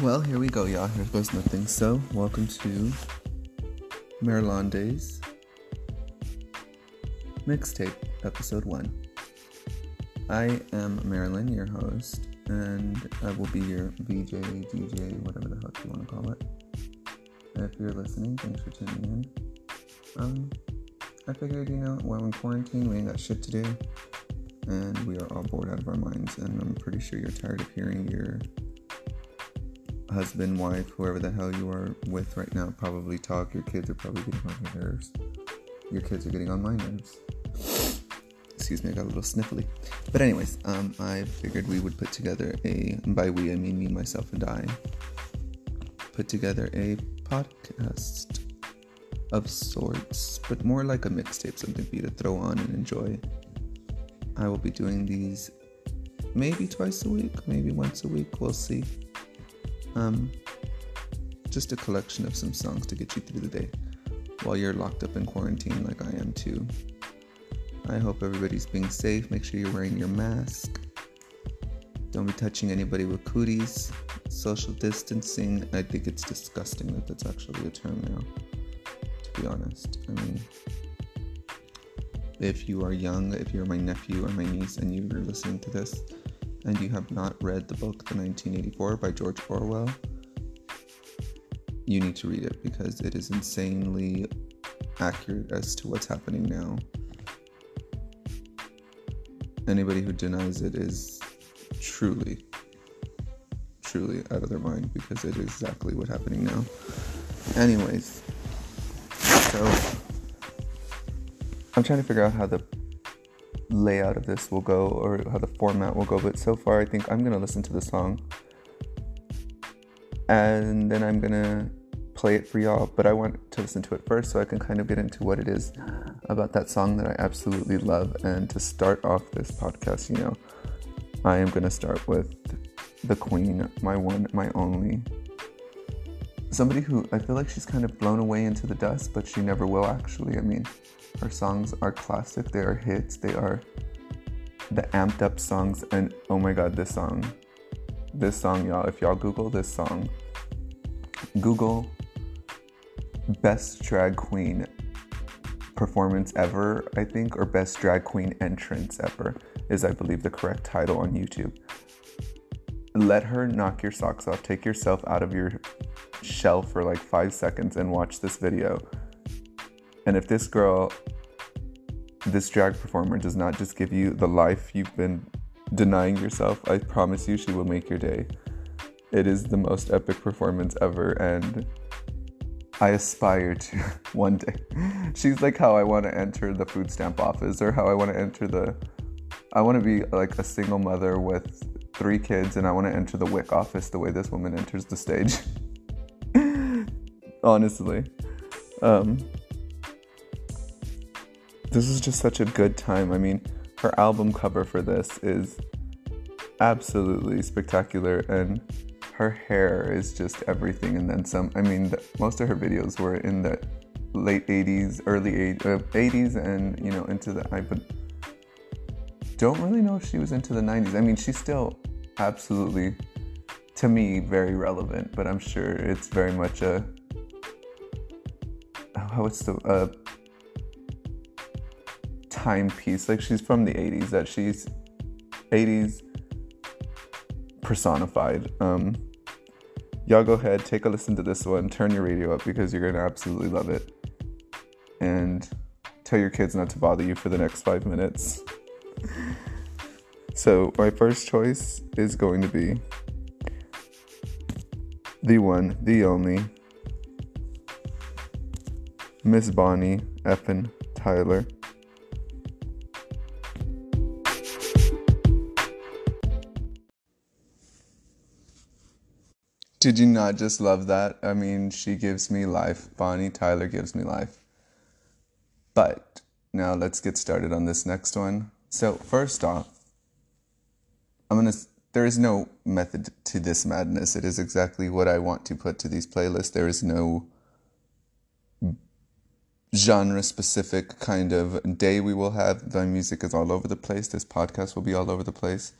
Well, here we go, y'all. Here goes nothing. So, welcome to Marilyn Day's Mixtape, Episode 1. I am Marilyn, your host, and I will be your VJ, DJ, whatever the heck you want to call it. If you're listening, thanks for tuning in. I figured, while in quarantine, we ain't got shit to do, and we are all bored out of our minds, and I'm pretty sure you're tired of hearing your husband, wife, whoever the hell you are with right now probably talk. Your kids are probably getting on your nerves. Your kids are getting on my nerves. Excuse me, I got a little sniffly. But anyways, I figured we would put together by we, I mean me, myself, and I, put together a podcast of sorts, but more like a mixtape, something for you to throw on and enjoy. I will be doing these maybe twice a week, maybe once a week, we'll see. Just a collection of some songs to get you through the day while you're locked up in quarantine like I am too. I hope everybody's being safe. Make sure you're wearing your mask. Don't be touching anybody with cooties. Social distancing. I think it's disgusting that that's actually a term now, to be honest. I mean, if you are young, if you're my nephew or my niece and you're listening to this and you have not read the book, The 1984 by George Orwell, you need to read it because it is insanely accurate as to what's happening now. Anybody who denies it is truly, truly out of their mind because it is exactly what's happening now. Anyways, so I'm trying to figure out how the layout of this will go or how the format will go, but so far I think I'm going to listen to the song and then I'm going to play it for y'all, but I want to listen to it first so I can kind of get into what it is about that song that I absolutely love. And to start off this podcast, I am going to start with the queen, my one, my only, somebody who I feel like she's kind of blown away into the dust, but she never will actually. I mean, her songs are classic, they are hits, they are the amped up songs, and oh my god, this song, y'all, if y'all Google this song, Google best drag queen performance ever, I think, or best drag queen entrance ever is, I believe, the correct title on YouTube. Let her knock your socks off. Take yourself out of your shell for like 5 seconds and watch this video. And if this drag performer does not just give you the life you've been denying yourself, I promise you she will make your day. It is the most epic performance ever, and I aspire to one day. She's like how I want to enter the food stamp office, or how I want to enter I want to be like a single mother with 3 kids, and I want to enter the WIC office the way this woman enters the stage. Honestly. This is just such a good time. I mean, her album cover for this is absolutely spectacular, and her hair is just everything and then some. I mean, most of her videos were in the late 80s, early 80s, and, into the... I don't really know if she was into the 90s. I mean, she's still absolutely, to me, very relevant, but I'm sure it's very much a... how it's the... timepiece. Like, she's from the 80s, that she's 80s personified. Y'all go ahead, take a listen to this one, turn your radio up because you're gonna absolutely love it, and tell your kids not to bother you for the next 5 minutes. So my first choice is going to be the one, the only, Miss Bonnie effing Tyler. Did you not just love that? I mean, she gives me life. Bonnie Tyler gives me life. But now let's get started on this next one. So first off, there is no method to this madness. It is exactly what I want to put to these playlists. There is no genre-specific kind of day we will have. The music is all over the place. This podcast will be all over the place.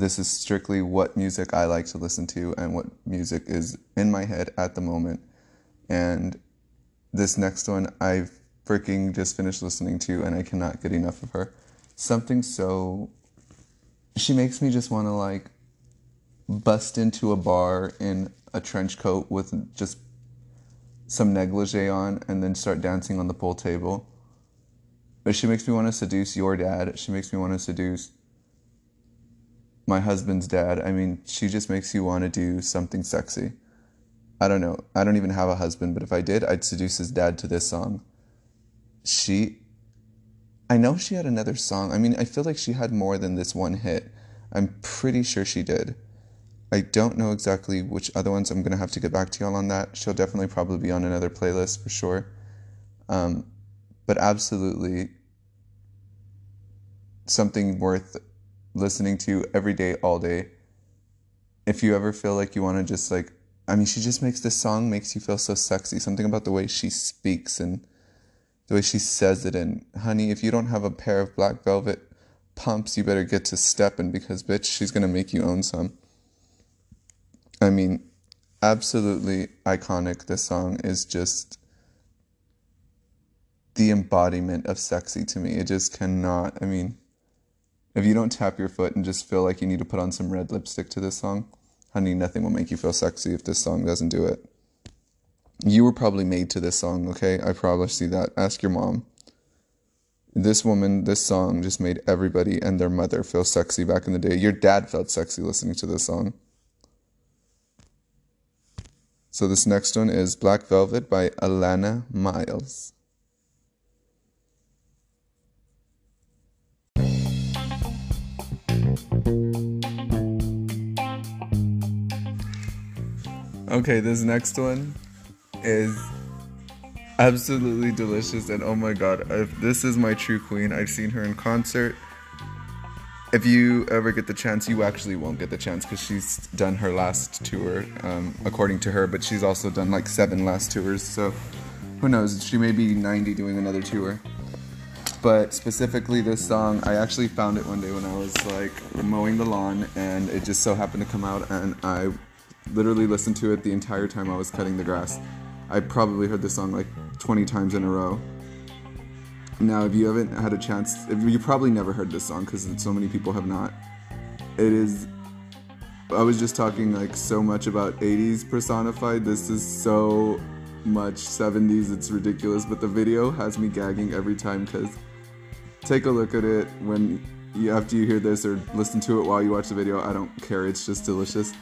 this is strictly what music I like to listen to and what music is in my head at the moment. And this next one I've freaking just finished listening to and I cannot get enough of her. Something so... She makes me just want to like bust into a bar in a trench coat with just some negligee on and then start dancing on the pool table. But she makes me want to seduce your dad. She makes me want to seduce my husband's dad. I mean, she just makes you want to do something sexy. I don't know. I don't even have a husband, but if I did, I'd seduce his dad to this song. I know she had another song. I mean, I feel like she had more than this one hit. I'm pretty sure she did. I don't know exactly which other ones. I'm going to have to get back to y'all on that. She'll definitely probably be on another playlist for sure. But absolutely something worth listening to every day, all day. If you ever feel like you want to just like... I mean, she just makes this song, makes you feel so sexy. Something about the way she speaks and... the way she says it, and honey, if you don't have a pair of black velvet pumps, you better get to stepping because, bitch, she's going to make you own some. I mean, absolutely iconic. This song is just the embodiment of sexy to me. It just cannot, I mean, if you don't tap your foot and just feel like you need to put on some red lipstick to this song, honey, nothing will make you feel sexy if this song doesn't do it. You were probably made to this song, okay? I probably see that. Ask your mom. This woman, this song just made everybody and their mother feel sexy back in the day. Your dad felt sexy listening to this song. So this next one is Black Velvet by Alannah Miles. Okay, this next one is absolutely delicious, and oh my god, this is my true queen. I've seen her in concert. If you ever get the chance, you actually won't get the chance because she's done her last tour, according to her, but she's also done like 7 last tours, so who knows, she may be 90 doing another tour. But specifically this song, I actually found it one day when I was like mowing the lawn, and it just so happened to come out, and I literally listened to it the entire time I was cutting the grass. I probably heard this song like 20 times in a row. Now, if you haven't had a chance, you probably never heard this song because so many people have not. It is, I was just talking like so much about 80s personified. This is so much 70s, it's ridiculous. But the video has me gagging every time because take a look at it after you hear this or listen to it while you watch the video. I don't care, it's just delicious.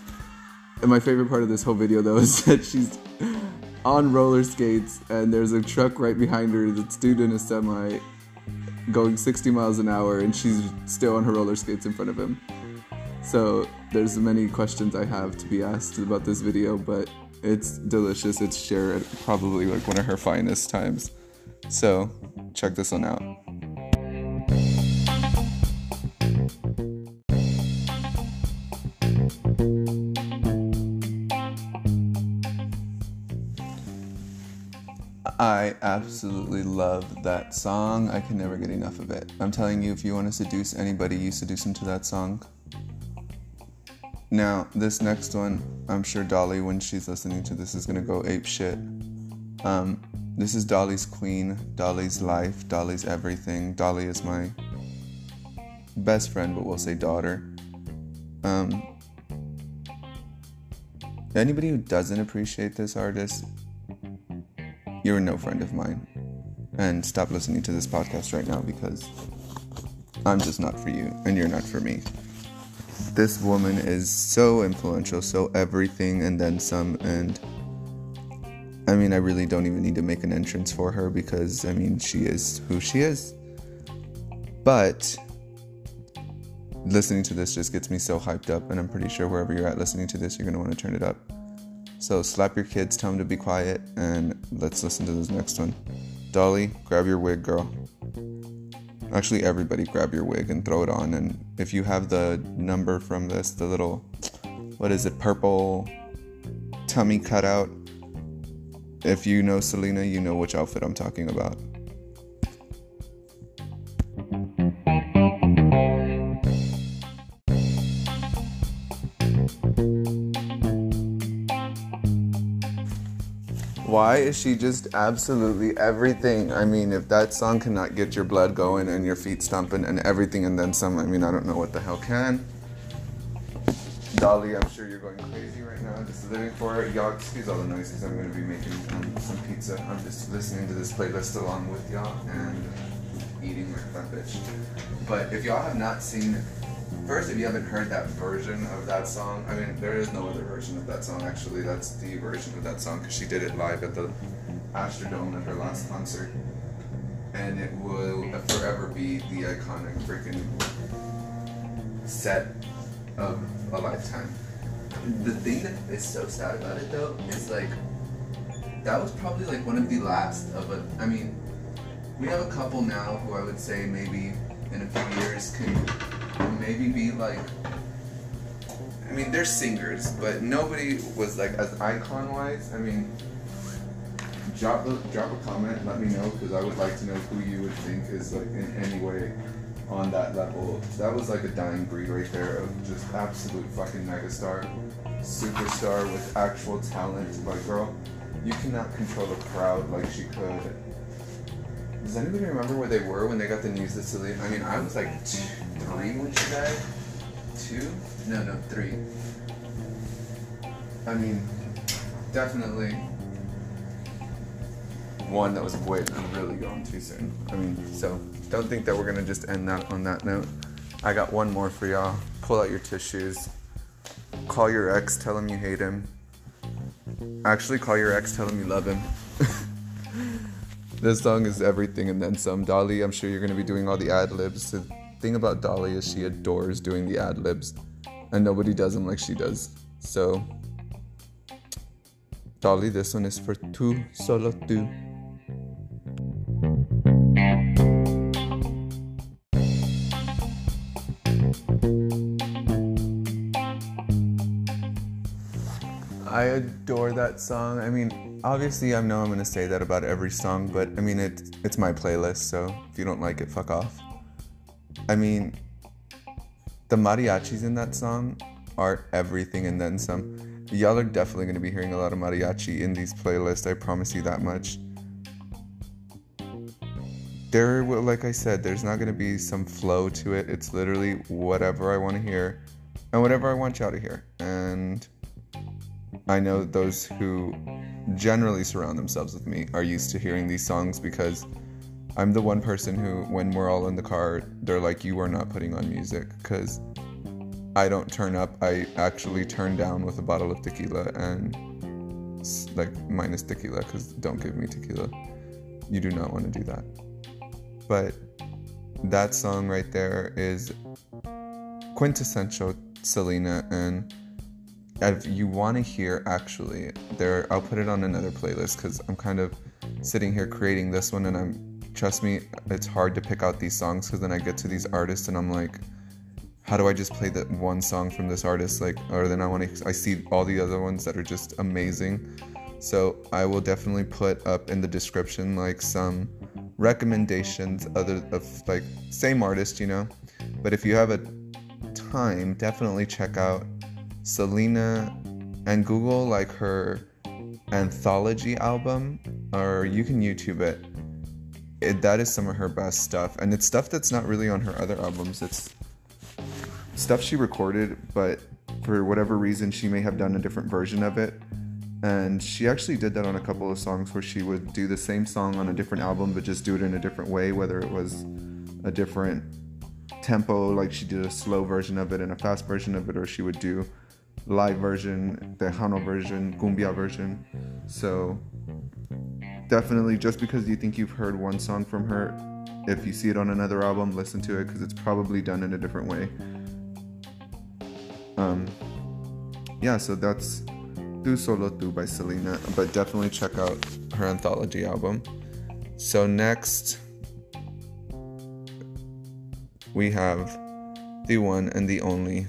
And my favorite part of this whole video though is that she's on roller skates, and there's a truck right behind her that's dude in a semi going 60 miles an hour, and she's still on her roller skates in front of him. So there's many questions I have to be asked about this video, but it's delicious. It's Cher at probably like one of her finest times. So check this one out. I absolutely love that song. I can never get enough of it. I'm telling you, if you want to seduce anybody, you seduce them to that song. Now, this next one, I'm sure Dolly, when she's listening to this, is going to go ape shit. This is Dolly's queen, Dolly's life, Dolly's everything. Dolly is my best friend, but we'll say daughter. Anybody who doesn't appreciate this artist, you're no friend of mine. And stop listening to this podcast right now because I'm just not for you and you're not for me. This woman is so influential, so everything and then some, and I mean, I really don't even need to make an entrance for her because, I mean, she is who she is. But listening to this just gets me so hyped up, and I'm pretty sure wherever you're at listening to this, you're going to want to turn it up. So slap your kids, tell them to be quiet, and let's listen to this next one. Dolly, grab your wig, girl. Actually, everybody grab your wig and throw it on. And if you have the number from this, the little, what is it, purple tummy cutout. If you know Selena, you know which outfit I'm talking about. why is she just absolutely everything? I mean, if that song cannot get your blood going and your feet stomping and everything and then some, I mean, I don't know what the hell can. Dolly, I'm sure you're going crazy right now, just living for it. Y'all, excuse all the noises. I'm going to be making some pizza. I'm just listening to this playlist along with y'all and eating like that bitch. But if y'all have not seen, first, if you haven't heard that version of that song, I mean, there is no other version of that song, actually. That's the version of that song, because she did it live at the Astrodome at her last concert. And it will forever be the iconic freaking set of a lifetime. The thing that is so sad about it, though, is, like, that was probably, like, one of the last of a... I mean, we have a couple now who I would say maybe in a few years can... maybe be like, I mean, they're singers, but nobody was like as icon wise. I mean, drop a comment, let me know, because I would like to know who you would think is like in any way on that level. That was like a dying breed right there of just absolute fucking megastar, superstar with actual talent. Like, girl, you cannot control the crowd like she could. Does anybody remember where they were when they got the news that Selena? I mean, I was like 3 when she died. 2? No, 3. I mean, definitely one that was way really gone too soon. I mean, so don't think that we're gonna just end that on that note. I got one more for y'all. Pull out your tissues. Call your ex. Tell him you hate him. Actually, call your ex. Tell him you love him. This song is everything and then some. Dolly, I'm sure you're going to be doing all the ad-libs. The thing about Dolly is she adores doing the ad-libs, and nobody does them like she does. So, Dolly, this one is for tu, solo tu. I adore that song. I mean... obviously, I know I'm going to say that about every song, but, I mean, it's my playlist, so if you don't like it, fuck off. I mean, the mariachis in that song are everything and then some. Y'all are definitely going to be hearing a lot of mariachi in these playlists, I promise you that much. There will, like I said, there's not going to be some flow to it. It's literally whatever I want to hear and whatever I want y'all to hear. And I know those who... generally surround themselves with me are used to hearing these songs, because I'm the one person who, when we're all in the car, they're like, you are not putting on music, because I don't turn up. I actually turn down with a bottle of tequila, and like, minus tequila, because don't give me tequila. You do not want to do that. But that song right there is quintessential Selena. And if you want to hear, actually, there, I'll put it on another playlist, because I'm kind of sitting here creating this one, and trust me, it's hard to pick out these songs, because then I get to these artists, and I'm like, how do I just play that one song from this artist, like, or then I see all the other ones that are just amazing. So I will definitely put up in the description, like, some recommendations of, like, same artist, you know, but if you have a time, definitely check out Selena and Google like her anthology album, or you can YouTube it. That is some of her best stuff, and it's stuff that's not really on her other albums. It's stuff she recorded, but for whatever reason she may have done a different version of it. And she actually did that on a couple of songs, where she would do the same song on a different album but just do it in a different way, whether it was a different tempo, like she did a slow version of it and a fast version of it, or she would do live version, Tejano version, Cumbia version. So definitely, just because you think you've heard one song from her, if you see it on another album, listen to it, because it's probably done in a different way. Yeah, so that's Tu Solo Tu by Selena, but definitely check out her anthology album. So next, we have the one and the only.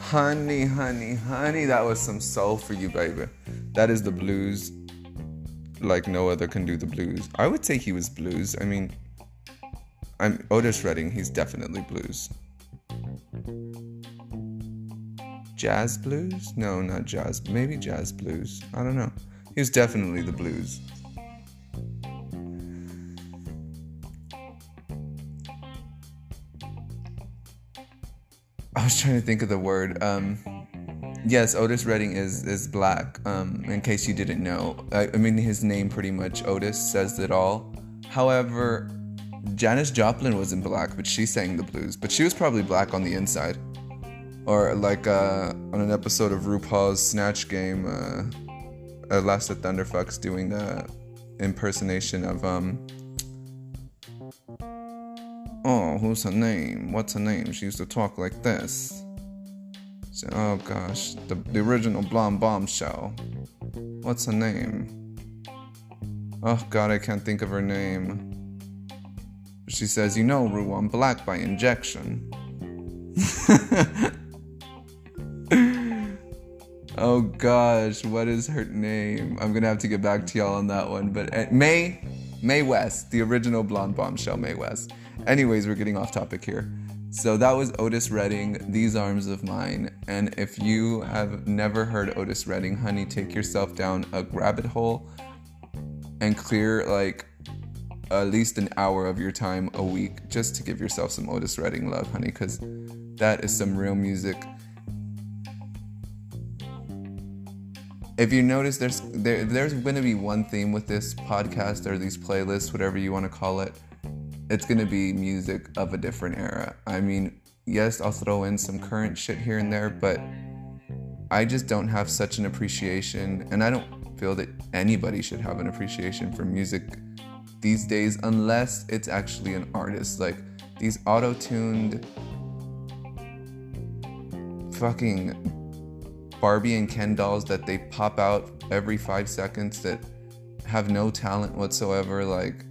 Honey, honey, honey, that was some soul for you, baby. That is the blues. Like no other can do the blues. I would say he was blues. I mean, I'm Otis Redding, he's definitely blues. Jazz blues? No, not jazz. Maybe jazz blues. I don't know. He was definitely the blues. I was trying to think of the word. Yes, Otis Redding is black. In case you didn't know, I mean, his name pretty much, Otis, says it all. However, Janis Joplin wasn't black, but she sang the blues. But she was probably black on the inside. Or like on an episode of RuPaul's Snatch Game, Alaska Thunderfuck's doing the impersonation of who's her name? What's her name? She used to talk like this. So, oh gosh, the original blonde bombshell. What's her name? Oh god, I can't think of her name. She says, "You know, Ru, I'm black by injection." Oh gosh, what is her name? I'm gonna have to get back to y'all on that one. But Mae West, the original blonde bombshell, Mae West. Anyways, we're getting off topic here. So that was Otis Redding, These Arms of Mine. And if you have never heard Otis Redding, honey, take yourself down a rabbit hole and clear like at least an hour of your time a week just to give yourself some Otis Redding love, honey, because that is some real music. If you notice, there's going to be one theme with this podcast or these playlists, whatever you want to call it. It's going to be music of a different era. I mean, yes, I'll throw in some current shit here and there, but I just don't have such an appreciation, and I don't feel that anybody should have an appreciation for music these days unless it's actually an artist. Like, these auto-tuned fucking Barbie and Ken dolls that they pop out every 5 seconds that have no talent whatsoever. Like,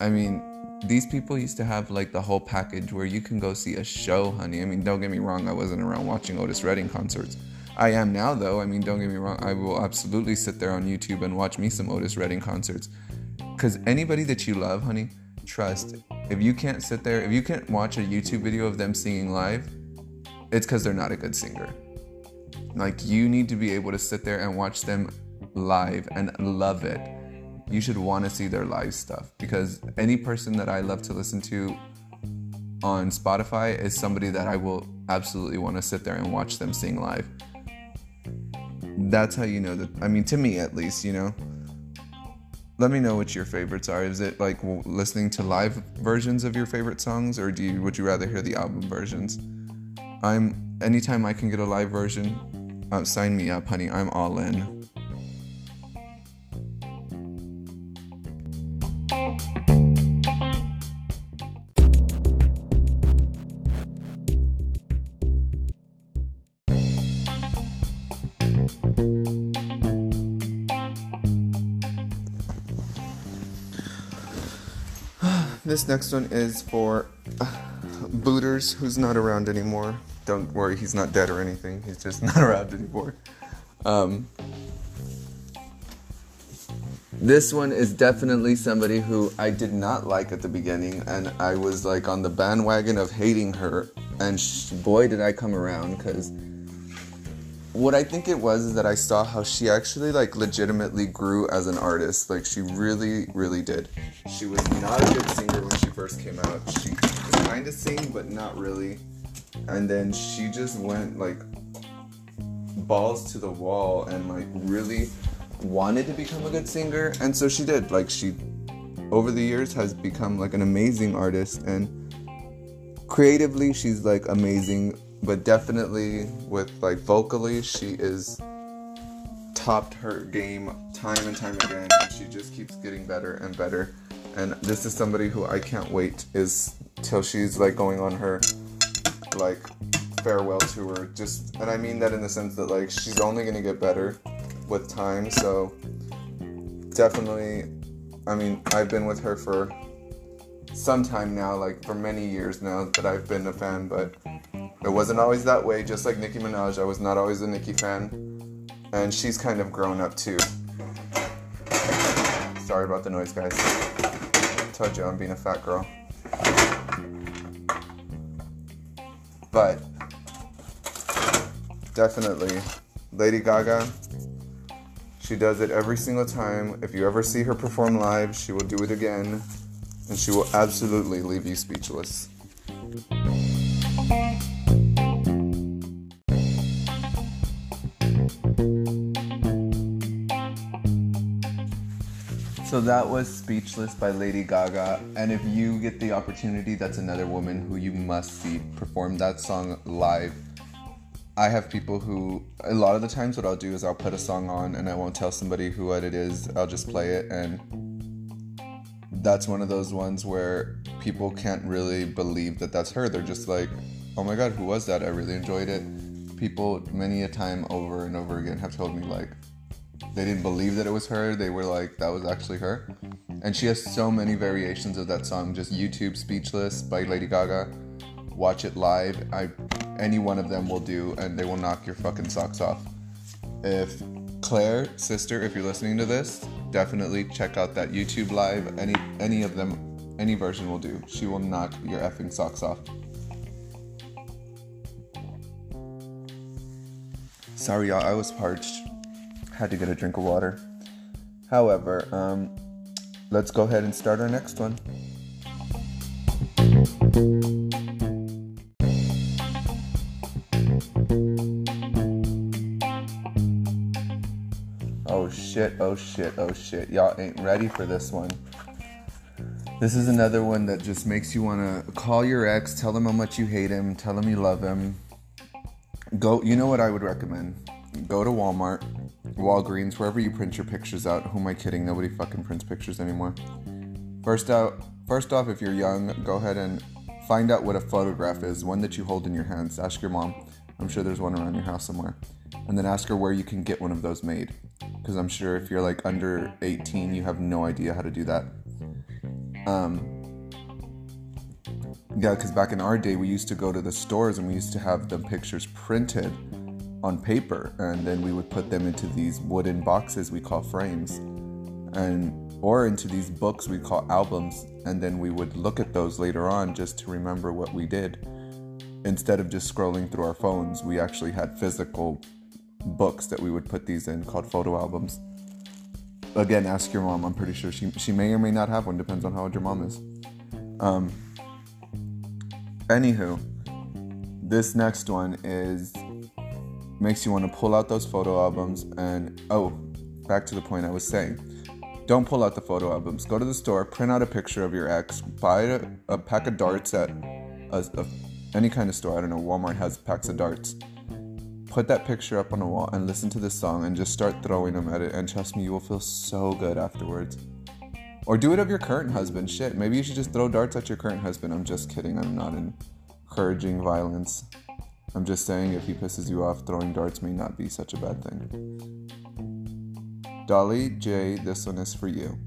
I mean, these people used to have like the whole package where you can go see a show, honey. I mean, don't get me wrong, I wasn't around watching Otis Redding concerts. I am now though. I mean, don't get me wrong, I will absolutely sit there on YouTube and watch me some Otis Redding concerts. Because anybody that you love, honey, trust, if you can't sit there, if you can't watch a YouTube video of them singing live, it's because they're not a good singer. Like, you need to be able to sit there and watch them live and love it. You should want to see their live stuff, because any person that I love to listen to on Spotify is somebody that I will absolutely want to sit there and watch them sing live. That's how you know that, I mean, to me at least, you know. Let me know what your favorites are. Is it like listening to live versions of your favorite songs, or would you rather hear the album versions? Anytime I can get a live version, sign me up, honey. I'm all in. This next one is for Booters, who's not around anymore. Don't worry, he's not dead or anything. He's just not around anymore. This one is definitely somebody who I did not like at the beginning, and I was like on the bandwagon of hating her, and boy did I come around, because what I think it was is that I saw how she actually like legitimately grew as an artist. Like, she really, really did. She was not a good singer when she first came out. She could kind of sing, but not really. And then she just went like balls to the wall and like really wanted to become a good singer, and so she did. Like, she over the years has become like an amazing artist, and creatively she's like amazing, but definitely with like vocally she is topped her game time and time again, and she just keeps getting better and better. And this is somebody who I can't wait is till she's like going on her like farewell to her just, and I mean that in the sense that like she's only gonna get better with time. So definitely, I mean, I've been with her for some time now, like for many years now that I've been a fan, but it wasn't always that way. Just like Nicki Minaj, I was not always a Nicki fan, and she's kind of grown up too. Sorry about the noise, guys. I told you I'm being a fat girl. But definitely Lady Gaga, she does it every single time. If you ever see her perform live, she will do it again, and she will absolutely leave you speechless. So that was Speechless by Lady Gaga, and if you get the opportunity, that's another woman who you must see perform that song live. I have people who, a lot of the times what I'll do is I'll put a song on and I won't tell somebody what it is, I'll just play it, and that's one of those ones where people can't really believe that that's her. They're just like, oh my god, who was that? I really enjoyed it. People many a time over and over again have told me like, they didn't believe that it was her. They were like, that was actually her. And she has so many variations of that song. Just YouTube Speechless by Lady Gaga. Watch it live. Any one of them will do, and they will knock your fucking socks off. If Claire, sister, if you're listening to this, definitely check out that YouTube live. Any of them, any version will do. She will knock your effing socks off. Sorry, y'all. I was parched. Had to get a drink of water. However, let's go ahead and start our next one. Oh shit, oh shit, oh shit. Y'all ain't ready for this one. This is another one that just makes you want to call your ex, tell them how much you hate him, tell them you love him. Go, you know what I would recommend? Go to Walmart, Walgreens, wherever you print your pictures out. Who am I kidding? Nobody fucking prints pictures anymore. First off, if you're young, go ahead and find out what a photograph is, one that you hold in your hands. Ask your mom. I'm sure there's one around your house somewhere. And then ask her where you can get one of those made. Because I'm sure if you're like under 18, you have no idea how to do that. Yeah, because back in our day, we used to go to the stores and we used to have the pictures printed on paper, and then we would put them into these wooden boxes we call frames, and or into these books we call albums, and then we would look at those later on just to remember what we did. Instead of just scrolling through our phones, we actually had physical books that we would put these in called photo albums. Again, ask your mom. I'm pretty sure she may or may not have one, depends on how old your mom is. Anywho, this next one is makes you want to pull out those photo albums and, oh, back to the point I was saying. Don't pull out the photo albums. Go to the store, print out a picture of your ex, buy a pack of darts at any kind of store. I don't know, Walmart has packs of darts. Put that picture up on a wall and listen to this song and just start throwing them at it. And trust me, you will feel so good afterwards. Or do it of your current husband. Shit, maybe you should just throw darts at your current husband. I'm just kidding. I'm not encouraging violence. I'm just saying, if he pisses you off, throwing darts may not be such a bad thing. Dolly J, this one is for you.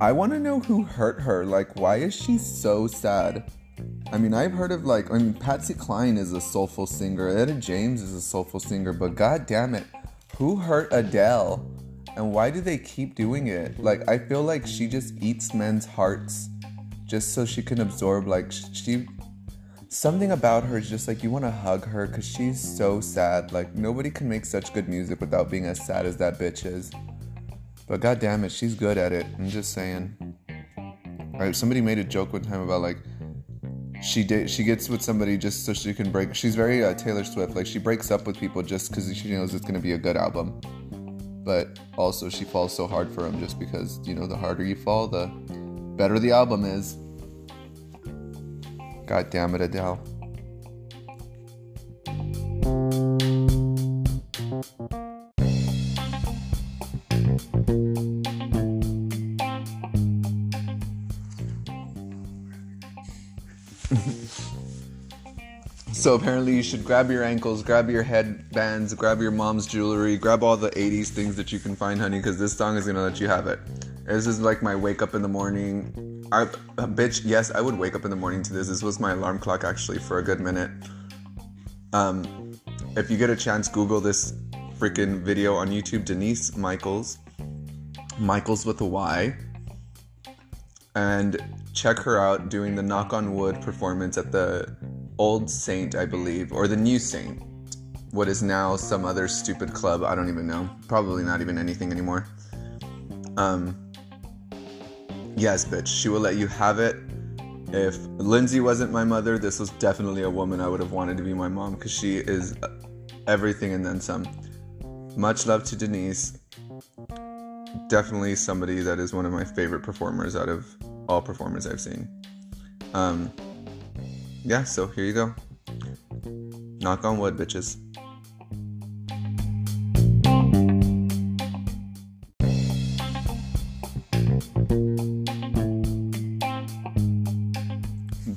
I want to know who hurt her. Like, why is she so sad? I mean, I've heard of Patsy Cline is a soulful singer. Etta James is a soulful singer, but god damn it. Who hurt Adele? And why do they keep doing it? Like, I feel like she just eats men's hearts just so she can absorb, something about her is just like, you want to hug her because she's so sad. Like, nobody can make such good music without being as sad as that bitch is. But god damn it, she's good at it. I'm just saying. All right, somebody made a joke one time about, like, she gets with somebody just so she can break. She's very Taylor Swift. Like, she breaks up with people just because she knows it's going to be a good album. But also, she falls so hard for him just because, you know, the harder you fall, the better the album is. God damn it, Adele. So apparently you should grab your ankles, grab your headbands, grab your mom's jewelry, grab all the 80s things that you can find, honey, because this song is going to let you have it. This is like my wake up in the morning. Bitch, yes, I would wake up in the morning to this. This was my alarm clock, actually, for a good minute. If you get a chance, Google this freaking video on YouTube, Denise Michaels, Michaels with a Y, and check her out doing the Knock on Wood performance at the Old Saint, I believe, or the New Saint, what is now some other stupid club, I don't even know, probably not even anything anymore. Yes, bitch, she will let you have it. If Lindsay wasn't my mother, this was definitely a woman I would have wanted to be my mom, because she is everything and then some. Much love to Denise. Definitely somebody that is one of my favorite performers out of all performers I've seen. Yeah, so here you go. Knock on wood, bitches.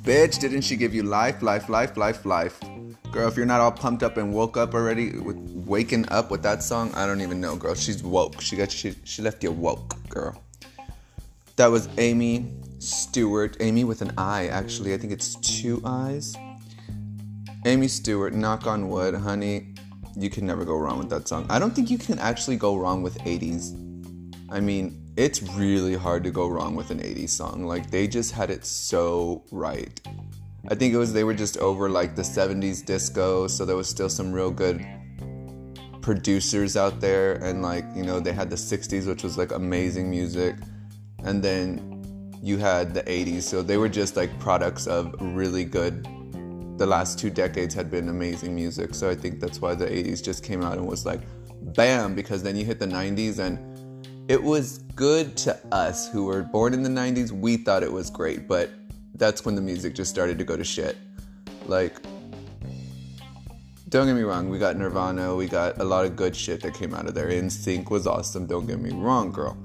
Bitch, didn't she give you life? Girl, if you're not all pumped up and woke up already with waking up with that song, I don't even know, girl. She's woke. She left you woke, girl. That was Amy Stewart. Amy with an I, actually. I think it's two I's. Amy Stewart, Knock on Wood. Honey, you can never go wrong with that song. I don't think you can actually go wrong with 80s. I mean, it's really hard to go wrong with an 80s song. Like, they just had it so right. I think it was they were just over, like, the 70s disco, so there was still some real good producers out there, and, like, you know, they had the 60s, which was, like, amazing music, and then you had the 80s, so they were just, like, products of really good, the last two decades had been amazing music, so I think that's why the 80s just came out and was like, bam, because then you hit the 90s, and it was good to us who were born in the 90s. We thought it was great, but that's when the music just started to go to shit. Like, don't get me wrong, we got Nirvana, we got a lot of good shit that came out of there. NSYNC was awesome, don't get me wrong, girl.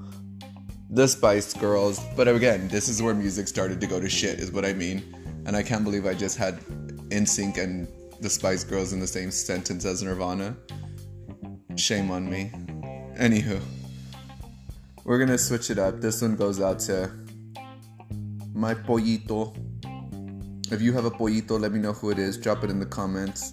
The Spice Girls, but again, this is where music started to go to shit, is what I mean. And I can't believe I just had NSYNC and the Spice Girls in the same sentence as Nirvana. Shame on me. Anywho. We're going to switch it up. This one goes out to my pollito. If you have a pollito, let me know who it is. Drop it in the comments.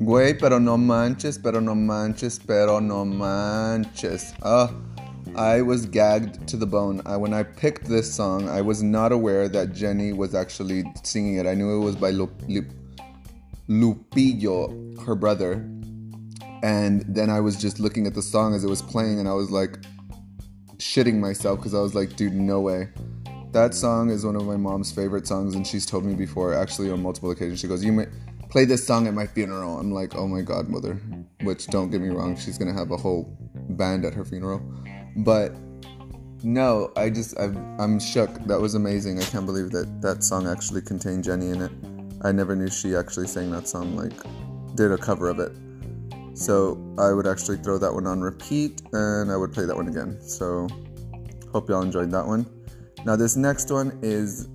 Güey, pero no manches, pero no manches, pero no manches. I was gagged to the bone. When I picked this song, I was not aware that Jenny was actually singing it. I knew it was by Lupillo, her brother. And then I was just looking at the song as it was playing, and I was like shitting myself because I was like, dude, no way. That song is one of my mom's favorite songs, and she's told me before, actually on multiple occasions. She goes, you may play this song at my funeral. I'm like, oh my God, mother. Which, don't get me wrong, she's going to have a whole band at her funeral. But no, I'm shook. That was amazing. I can't believe that song actually contained Jenny in it. I never knew she actually sang that song, like did a cover of it. So I would actually throw that one on repeat and I would play that one again. So hope y'all enjoyed that one. Now this next one is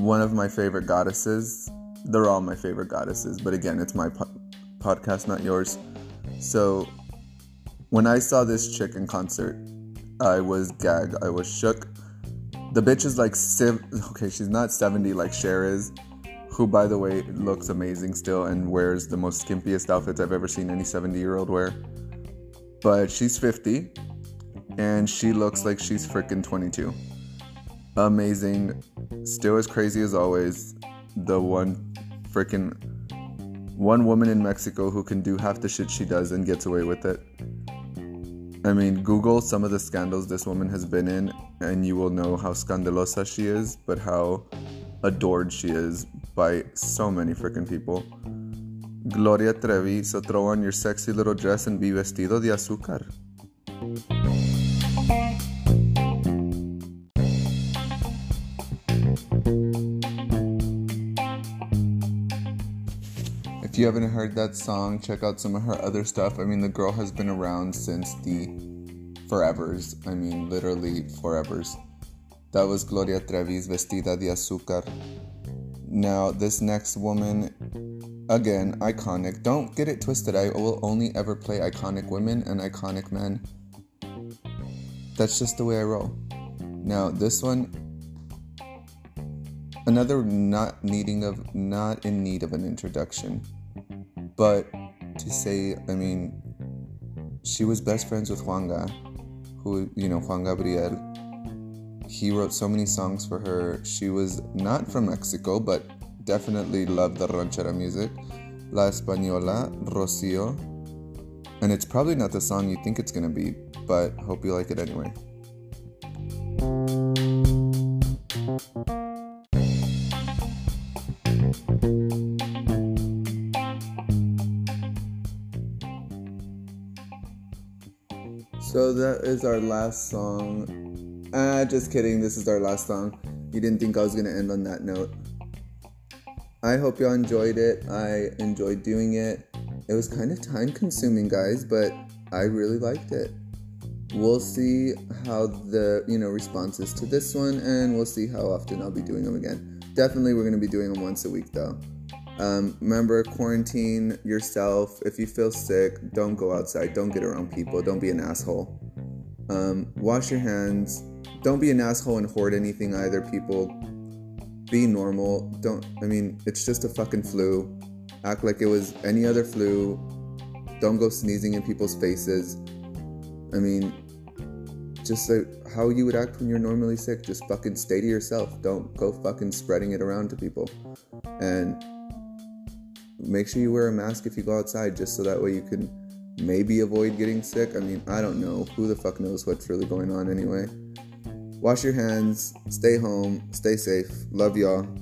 one of my favorite goddesses. They're all my favorite goddesses, but again, it's my podcast, not yours. So when I saw this chick in concert, I was gagged. I was shook. The bitch is like, okay, she's not 70 like Cher is, who, by the way, looks amazing still and wears the most skimpiest outfits I've ever seen any 70-year-old wear. But she's 50, and she looks like she's freaking 22. Amazing. Still as crazy as always. The one woman in Mexico who can do half the shit she does and gets away with it. I mean, Google some of the scandals this woman has been in, and you will know how scandalosa she is, but how adored she is by so many freaking people. Gloria Trevi, so throw on your sexy little dress and be vestido de azúcar. If you haven't heard that song, check out some of her other stuff. I mean, the girl has been around since the forevers. I mean, literally forevers. That was Gloria Trevi's Vestida de Azúcar. Now, this next woman, again, iconic. Don't get it twisted. I will only ever play iconic women and iconic men. That's just the way I roll. Now, this one, another not in need of an introduction, but to say, I mean, she was best friends with Juan Gabriel. He wrote so many songs for her. She was not from Mexico, but definitely loved the ranchera music. La Española, Rocio. And it's probably not the song you think it's going to be, but hope you like it anyway. So that is our last song. Just kidding, this is our last song. You didn't think I was going to end on that note. I hope y'all enjoyed it. I enjoyed doing it. It was kind of time-consuming, guys, but I really liked it. We'll see how the, response is to this one, and we'll see how often I'll be doing them again. Definitely, we're going to be doing them once a week, though. Remember, quarantine yourself. If you feel sick, don't go outside. Don't get around people. Don't be an asshole. Wash your hands. Don't be an asshole and hoard anything either, people. Be normal. It's just a fucking flu. Act like it was any other flu. Don't go sneezing in people's faces. Just like how you would act when you're normally sick. Just fucking stay to yourself. Don't go fucking spreading it around to people. And make sure you wear a mask if you go outside, just so that way you can maybe avoid getting sick. I don't know. Who the fuck knows what's really going on anyway? Wash your hands. Stay home. Stay safe. Love y'all.